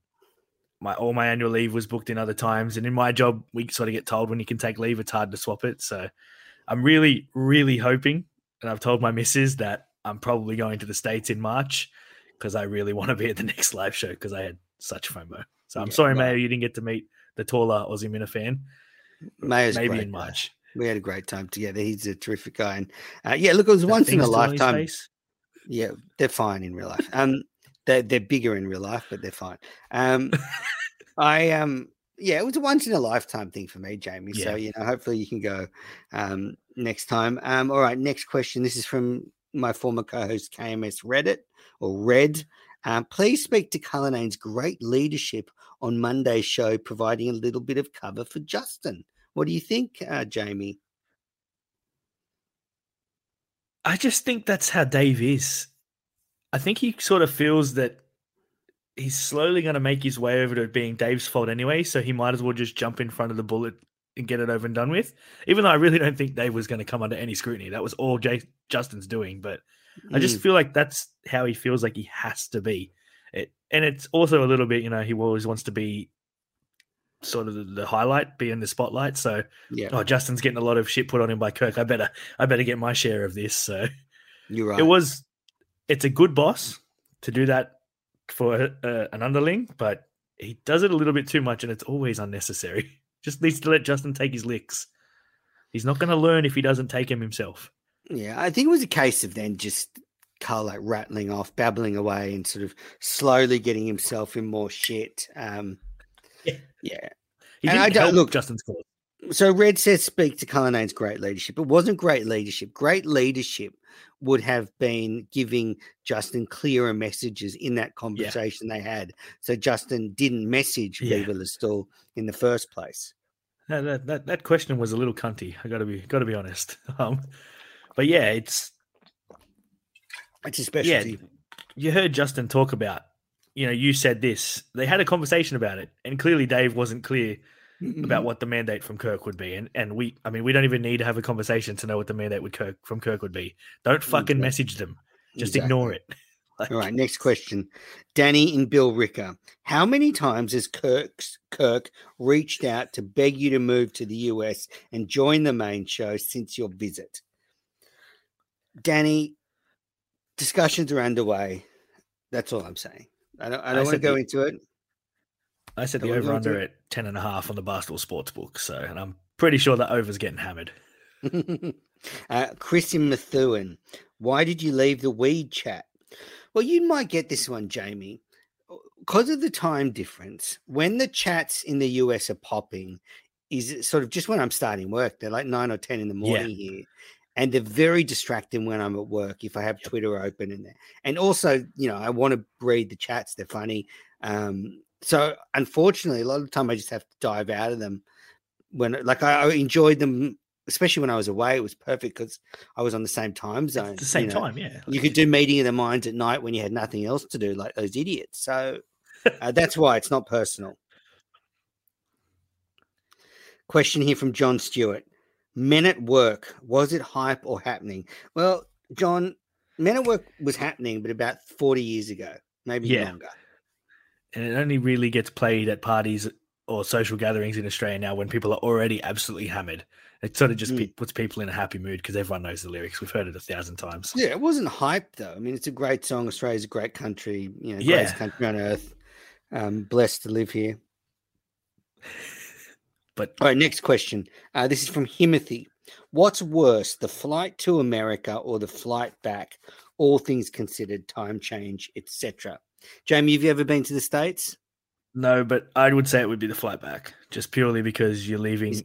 all my annual leave was booked in other times. And in my job, we sort of get told when you can take leave, it's hard to swap it. So I'm really, really hoping, and I've told my missus that I'm probably going to the States in March because I really want to be at the next live show because I had such FOMO. So I'm sorry, Mayo, you didn't get to meet the taller Aussie Minifan. Mayo's maybe in March. We had a great time together. He's a terrific guy. And look, it was once in a lifetime. Yeah, they're fine in real life. They're bigger in real life, but they're fine. It was a once in a lifetime thing for me, Jamie. Yeah. So, you know, hopefully you can go next time. All right. Next question. This is from my former co-host KMS Reddit or Red. Please speak to Cullinane's great leadership on Monday's show, providing a little bit of cover for Justin. What do you think, Jamie? I just think that's how Dave is. I think he sort of feels that he's slowly going to make his way over to it being Dave's fault anyway, so he might as well just jump in front of the bullet and get it over and done with, even though I really don't think Dave was going to come under any scrutiny. That was all Justin's doing, but I just feel like that's how he feels like he has to be. And it's also a little bit, you know, he always wants to be sort of the highlight, be in the spotlight. So, yeah. Oh, Justin's getting a lot of shit put on him by Kirk. I better get my share of this. So you're right. It's a good boss to do that for an underling, but he does it a little bit too much, and it's always unnecessary. Just needs to let Justin take his licks. He's not going to learn if he doesn't take him himself. Yeah, I think it was a case of then just Carl like rattling off, babbling away, and sort of slowly getting himself in more shit. Yeah. He didn't help Justin's call. So Red says speak to Cullinane's great leadership. It wasn't great leadership. Great leadership would have been giving Justin clearer messages in that conversation they had. So Justin didn't message Viva La Stool in the first place. No, that question was a little cunty. I gotta be honest. But yeah, it's a specialty. Yeah, you heard Justin talk about, you know, you said this. They had a conversation about it, and clearly Dave wasn't clear about what the mandate from Kirk would be. And we don't even need to have a conversation to know what the mandate from Kirk would be. Don't fucking message them. Just ignore it. All right, next question. Danny in Bill Ricker. How many times has Kirk reached out to beg you to move to the US and join the main show since your visit? Danny, discussions are underway. That's all I'm saying. I don't want to go into it. I said the over-under at 10.5 on the Barstool Sports book, so, and I'm pretty sure that over's getting hammered. Chris in Methuen, why did you leave the weed chat? Well, you might get this one, Jamie. Because of the time difference, when the chats in the US are popping, is sort of just when I'm starting work. They're like 9 or 10 in the morning here. And they're very distracting when I'm at work if I have Twitter open in there. And also, you know, I want to read the chats. They're funny. So unfortunately, a lot of the time I just have to dive out of them. When like I enjoyed them, especially when I was away, it was perfect because I was on the same time zone. It's the same time, yeah. You could do meeting of the minds at night when you had nothing else to do, like those idiots. So that's why it's not personal. Question here from John Stewart: Men at Work, was it hype or happening? Well, John, Men at Work was happening, but about 40 years ago, maybe longer. And it only really gets played at parties or social gatherings in Australia now when people are already absolutely hammered. It sort of just puts people in a happy mood because everyone knows the lyrics. We've heard it 1,000 times. Yeah, it wasn't hype, though. I mean, it's a great song. Australia's a great country, you know, greatest country on earth. Blessed to live here. But all right, next question. This is from Himothy. What's worse, the flight to America or the flight back? All things considered, time change, etc. Jamie, have you ever been to the States? No, but I would say it would be the flight back, just purely because you're leaving. He's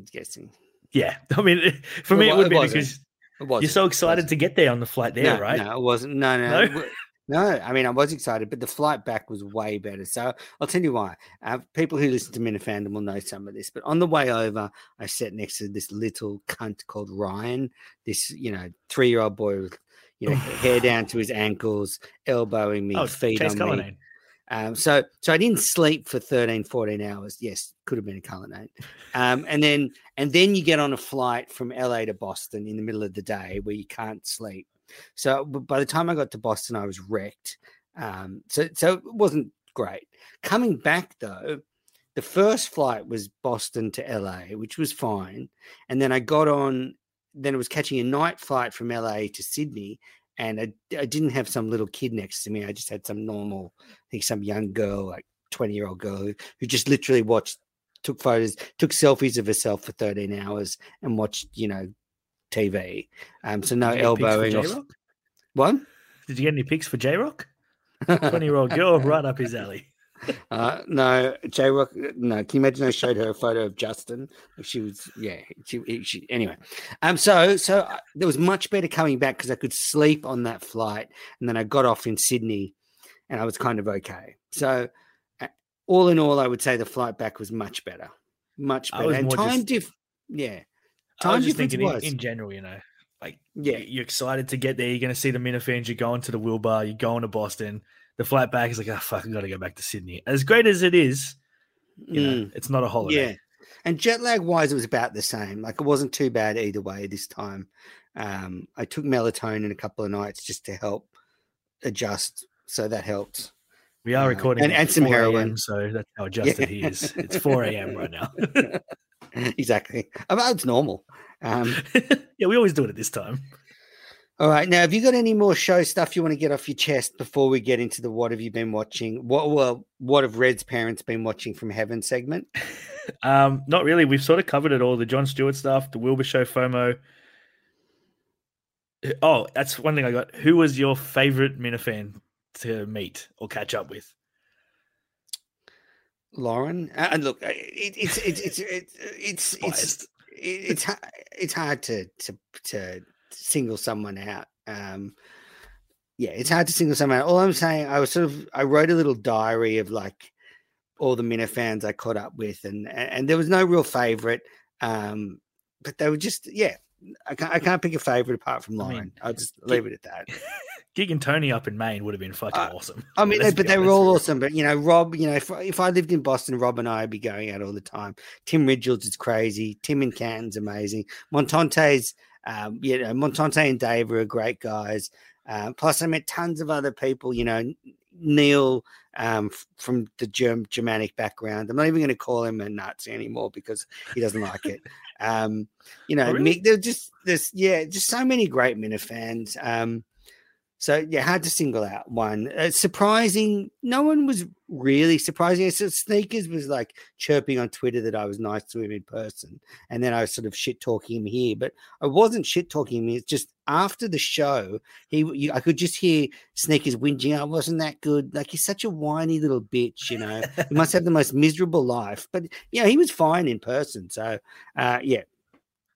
guessing. Yeah. I mean, for me, it would be because you're so excited to get there on the flight there, right? No, it wasn't. No. I mean, I was excited, but the flight back was way better. So I'll tell you why. People who listen to Minifandom will know some of this, but on the way over, I sat next to this little cunt called Ryan, this, you know, 3-year-old boy with, you know, hair down to his ankles, elbowing me, feet on Cullinane. Me. So I didn't sleep for 13, 14 hours. Yes, could have been a Cullinane. And then you get on a flight from LA to Boston in the middle of the day where you can't sleep. So by the time I got to Boston, I was wrecked. So it wasn't great. Coming back, though, the first flight was Boston to LA, which was fine. And then I got on. Then it was catching a night flight from LA to Sydney, and I didn't have some little kid next to me. I just had some normal, I think some young girl, like 20-year-old girl who just literally took photos, took selfies of herself for 13 hours and watched, you know, TV. So no elbowing. What? Did you get any pics for J-Rock? 20-year-old girl right up his alley. No, J-Rock, no. Can you imagine I showed her a photo of Justin? She was, anyway. So there was much better coming back because I could sleep on that flight, and then I got off in Sydney, and I was kind of okay. So all in all, I would say the flight back was much better. much better. And I was just thinking in general, you know, like, yeah, you're excited to get there. You're going to see the Minifans. You're going to the Wilbur. You're going to Boston. The flight back is like, oh, fuck, I've got to go back to Sydney. As great as it is, you know, it's not a holiday. Yeah. And jet lag wise, it was about the same. Like, it wasn't too bad either way this time. I took melatonin a couple of nights just to help adjust. So that helped. We are recording and some heroin. So that's how adjusted he is. It's 4 a.m. right now. Exactly. It's normal. Yeah, we always do it at this time. All right. Now, have you got any more show stuff you want to get off your chest before we get into the what have you been watching? What have Red's parents been watching from heaven segment? Not really. We've sort of covered it all. The Jon Stewart stuff, the Wilbur show FOMO. Oh, that's one thing I got. Who was your favorite Minifan to meet or catch up with? Lauren. And look, it's hard to single someone out. Yeah, it's hard to single someone out. All I'm saying, I wrote a little diary of like all the Minifans I caught up with, and there was no real favorite. But they were just, yeah. I can't pick a favorite apart from Lauren. I'll just leave it at that. Gig and Tony up in Maine would have been fucking awesome. I mean, they were all awesome. But, you know, Rob, you know, if I lived in Boston, Rob and I would be going out all the time. Tim Ridgeld's is crazy. Tim and Kenton's amazing. Montante and Dave are great guys. Plus, I met tons of other people, you know, Neil from the Germanic background. I'm not even going to call him a Nazi anymore because he doesn't like it. You know, really? There's so many great Minifans. So yeah, hard to single out one. Surprising, no one was really surprising. So Sneakers was like chirping on Twitter that I was nice to him in person, and then I was sort of shit talking him here, but I wasn't shit talking him. It's just after the show, I could just hear Sneakers whinging. I wasn't that good. Like, he's such a whiny little bitch, you know. He must have the most miserable life. But yeah, he was fine in person. So yeah,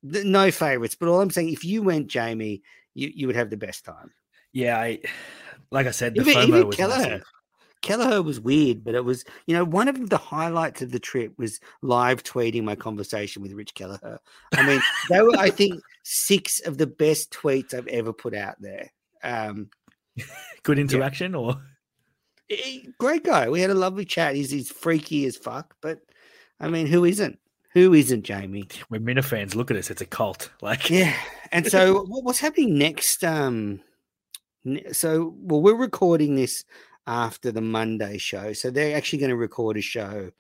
no favorites. But all I'm saying, if you went, Jamie, you would have the best time. Yeah, like I said, the FOMO was awesome. Kelleher was weird, but it was, you know, one of the highlights of the trip was live tweeting my conversation with Rich Kelleher. I mean, they were, I think, 6 of the best tweets I've ever put out there. Good interaction, yeah. Or? Great guy. We had a lovely chat. He's freaky as fuck, but, I mean, who isn't? Who isn't, Jamie? We're Minifans. Look at us. It's a cult. Like, yeah. And so what's happening next? So we're recording this after the Monday show. So they're actually going to record a show,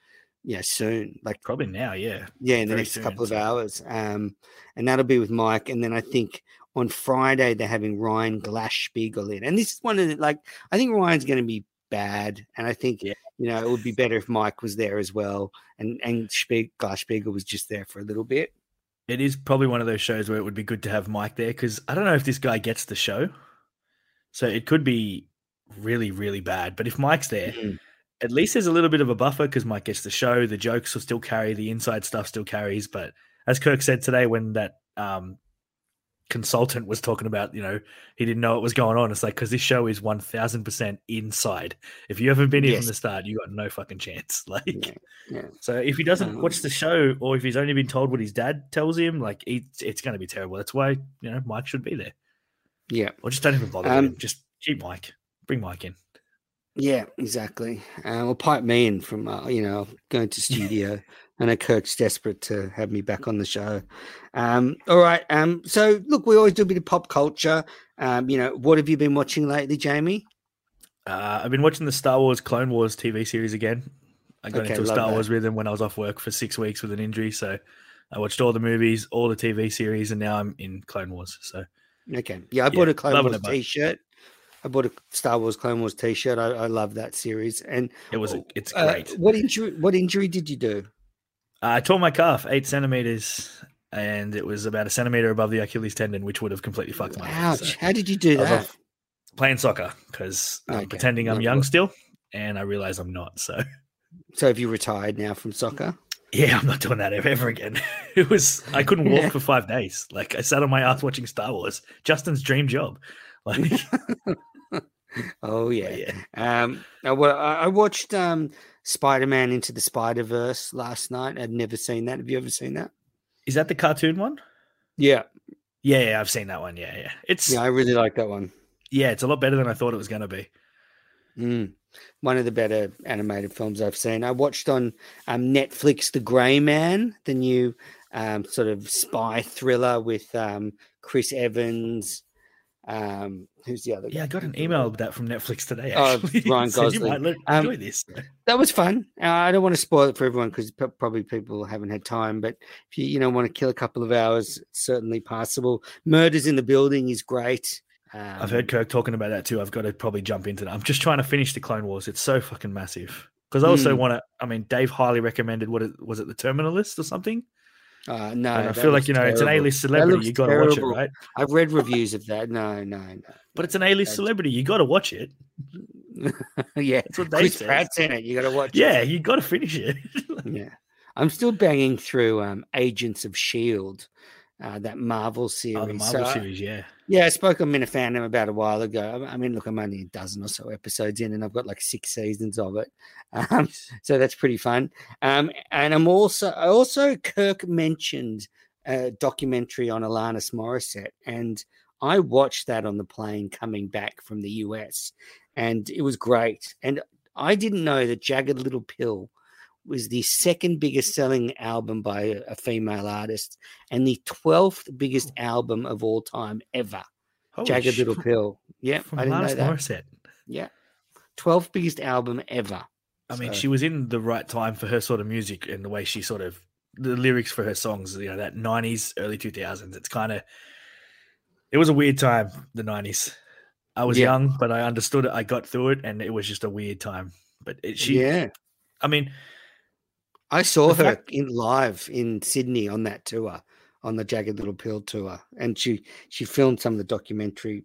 yeah, soon. Like, probably now, yeah. Yeah, in the next couple of hours. And that'll be with Mike. And then I think on Friday they're having Ryan Glasspiegel in. And this is one of the, like, I think Ryan's going to be bad. And I think, you know, it would be better if Mike was there as well. And Glasspiegel was just there for a little bit. It is probably one of those shows where it would be good to have Mike there, because I don't know if this guy gets the show. So it could be really, really bad. But if Mike's there, at least there's a little bit of a buffer, because Mike gets the show. The jokes will still carry. The inside stuff still carries. But as Kirk said today, when that consultant was talking about, you know, he didn't know what was going on. It's like, because this show is 1,000% inside. If you haven't been here from the start, you got no fucking chance. Like, so if he doesn't watch the show, or if he's only been told what his dad tells him, like, it's going to be terrible. That's why, you know, Mike should be there. Yeah. Or just don't even bother him. Just keep Mike. Bring Mike in. Yeah, exactly. Or pipe me in from, you know, going to studio. I know Kirk's desperate to have me back on the show. All right. So, look, we always do a bit of pop culture. You know, what have you been watching lately, Jamie? I've been watching the Star Wars Clone Wars TV series again. I got into Star Wars rhythm when I was off work for 6 weeks with an injury. So I watched all the movies, all the TV series, and now I'm in Clone Wars. So. Okay. Yeah, I bought a Clone Wars T-shirt. I bought a Star Wars Clone Wars T-shirt. I love that series, and it's great. What injury did you do? I tore my calf 8 centimeters, and it was about a centimeter above the Achilles tendon, which would have completely fucked my knee. Ouch! So how did you do that? Playing soccer, because I'm pretending I'm young still, and I realize I'm not. So have you retired now from soccer? Yeah, I'm not doing that ever again. I couldn't walk for 5 days. Like, I sat on my ass watching Star Wars. Justin's dream job. Like, oh yeah. I watched Spider-Man Into the Spider-Verse last night. I'd never seen that. Have you ever seen that? Is that the cartoon one? Yeah. Yeah, I've seen that one. Yeah. I really like that one. Yeah, it's a lot better than I thought it was going to be. One of the better animated films I've seen. I watched on Netflix The Grey Man, the new sort of spy thriller with Chris Evans. Who's the other guy? Yeah, I got an email about that from Netflix today, actually. Ryan Gosling. You might enjoy this. That was fun. I don't want to spoil it for everyone because probably people haven't had time, but if you want to kill a couple of hours, it's certainly passable. Murders in the Building is great. I've heard Kirk talking about that too. I've got to probably jump into that. I'm just trying to finish the Clone Wars. It's so fucking massive. Because I also want to, Dave highly recommended, was it The Terminalist or something? No, and I feel like terrible. It's an A-list celebrity. You got to watch it, right? I've read reviews of that. No. But it's an A-list celebrity. You got to watch it. Yeah, that's what they Chris says. Pratt's in it. You got to watch. Yeah, you got to finish it. Yeah, I'm still banging through Agents of S.H.I.E.L.D., that Marvel series. Oh, the Marvel series, yeah. Yeah, I spoke on Minifandom about a while ago. I'm only a dozen or so episodes in, and I've got like 6 seasons of it. So that's pretty fun. And I also Kirk mentioned a documentary on Alanis Morissette, and I watched that on the plane coming back from the US, and it was great. And I didn't know that Jagged Little Pill was the second biggest selling album by a female artist and the 12th biggest album of all time ever. Holy Jagged Little Pill. Yeah, I didn't know that. Morissette. Yeah, 12th biggest album ever. She was in the right time for her sort of music and the way she sort of, the lyrics for her songs, that 90s, early 2000s. It was a weird time, the 90s. I was young, but I understood it. I got through it, and it was just a weird time. But I saw her in live in Sydney on that tour, on the Jagged Little Pill tour, and she filmed some of the documentary.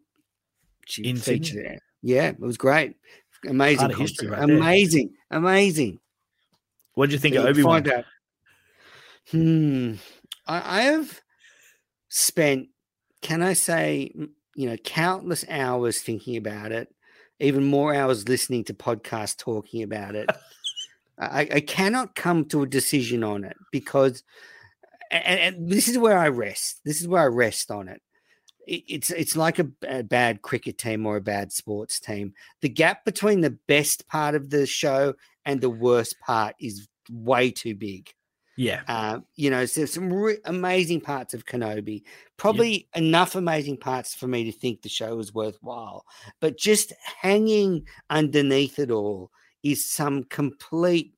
She featured it. Yeah, it was great. Amazing history, right? Amazing. What did you think of Obi-Wan? I have spent, countless hours thinking about it, even more hours listening to podcasts talking about it. I cannot come to a decision on it because, and this is where I rest. This is where I rest on it. It's like a bad cricket team or a bad sports team. The gap between the best part of the show and the worst part is way too big. Yeah. There's some amazing parts of Kenobi, probably enough amazing parts for me to think the show was worthwhile, but just hanging underneath it all is some complete,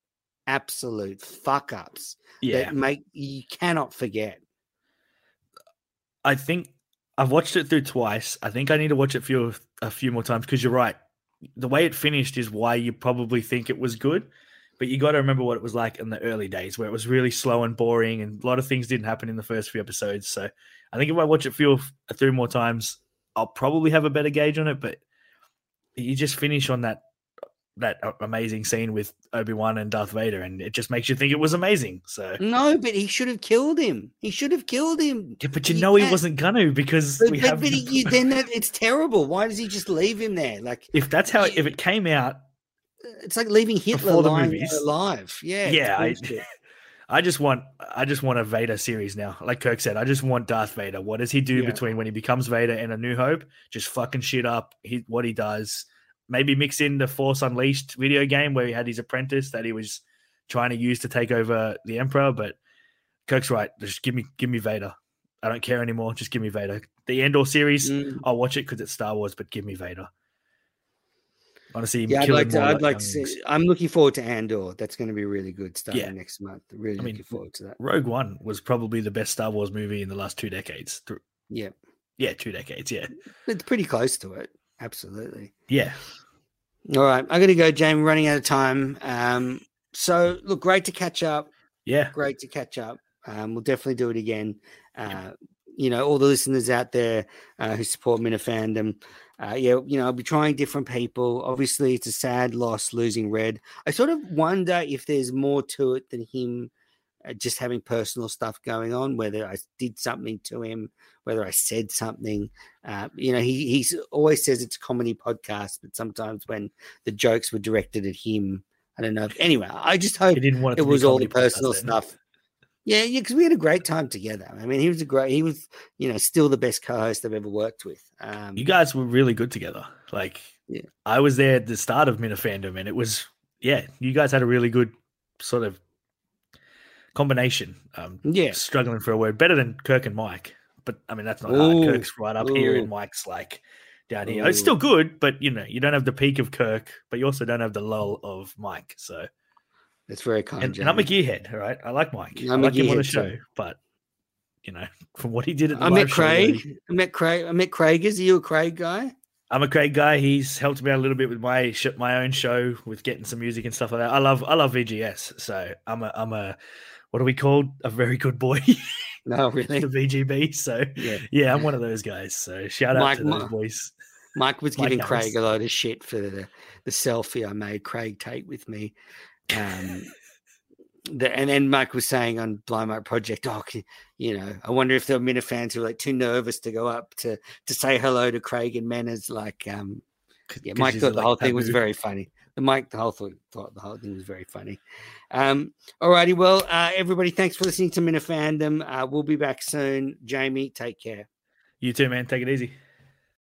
absolute fuck-ups that you cannot forget. I think I've watched it through twice. I think I need to watch it for a few more times because you're right. The way it finished is why you probably think it was good, but you got to remember what it was like in the early days where it was really slow and boring and a lot of things didn't happen in the first few episodes. So I think if I watch it for three more times, I'll probably have a better gauge on it, but you just finish on that amazing scene with Obi-Wan and Darth Vader, and it just makes you think it was amazing. So no, but he should have killed him. Yeah, but he wasn't gonna because we have. Then it's terrible. Why does he just leave him there? Like if that's how if it came out, it's like leaving Hitler alive. Yeah, yeah. I just want a Vader series now. Like Kirk said, I just want Darth Vader. What does he do between when he becomes Vader and A New Hope? Just fucking shit up. What he does. Maybe mix in the Force Unleashed video game where he had his apprentice that he was trying to use to take over the Emperor. But Kirk's right. Just give me Vader. I don't care anymore. Just give me Vader. The Andor series, I'll watch it because it's Star Wars, but give me Vader. Honestly, I'm looking forward to Andor. That's going to be really good starting next month. Really looking forward to that. Rogue One was probably the best Star Wars movie in the last 2 decades. Yeah. Yeah, 2 decades, yeah. It's pretty close to it. Absolutely. Yeah. All right. I'm going to go, Jamie, running out of time. So, look, great to catch up. Yeah. Great to catch up. We'll definitely do it again. All the listeners out there who support Minifandom, I'll be trying different people. Obviously, it's a sad loss losing Red. I sort of wonder if there's more to it than him just having personal stuff going on, whether I did something to him, whether I said something. He always says it's a comedy podcast, but sometimes when the jokes were directed at him, I don't know. Anyway, I just hope it was all the personal stuff. Yeah, because we had a great time together. I mean, he was, you know, still the best co-host I've ever worked with. You guys were really good together. Like, yeah. I was there at the start of Minifandom, and it was, yeah, you guys had a really good sort of combination. Struggling for a word, better than Kirk and Mike. But I mean, that's not hard. Kirk's right up here, and Mike's like down here. It's still good, but you know, you don't have the peak of Kirk, but you also don't have the lull of Mike. So. It's very kind. And I'm a gearhead, all right? I like Mike. I like him on the show, but, you know, from what he did at the live show. I met Craig. Is you a Craig guy? I'm a Craig guy. He's helped me out a little bit with my own show, with getting some music and stuff like that. I love VGS, so I'm a what are we called? A very good boy. No, really? The VGB, so yeah, I'm one of those guys. So shout out to those boys. Mike was giving Craig a load of shit for the selfie I made Craig take with me. And then Mike was saying on Blind Mike Project, you know, I wonder if there were Minifans who were like too nervous to go up to say hello to Craig and Manners. Like, Mike thought the whole thing was very funny. Thought the whole thing was very funny. All righty. Well, everybody, thanks for listening to Minifandom. We'll be back soon. Jamie, take care. You too, man. Take it easy.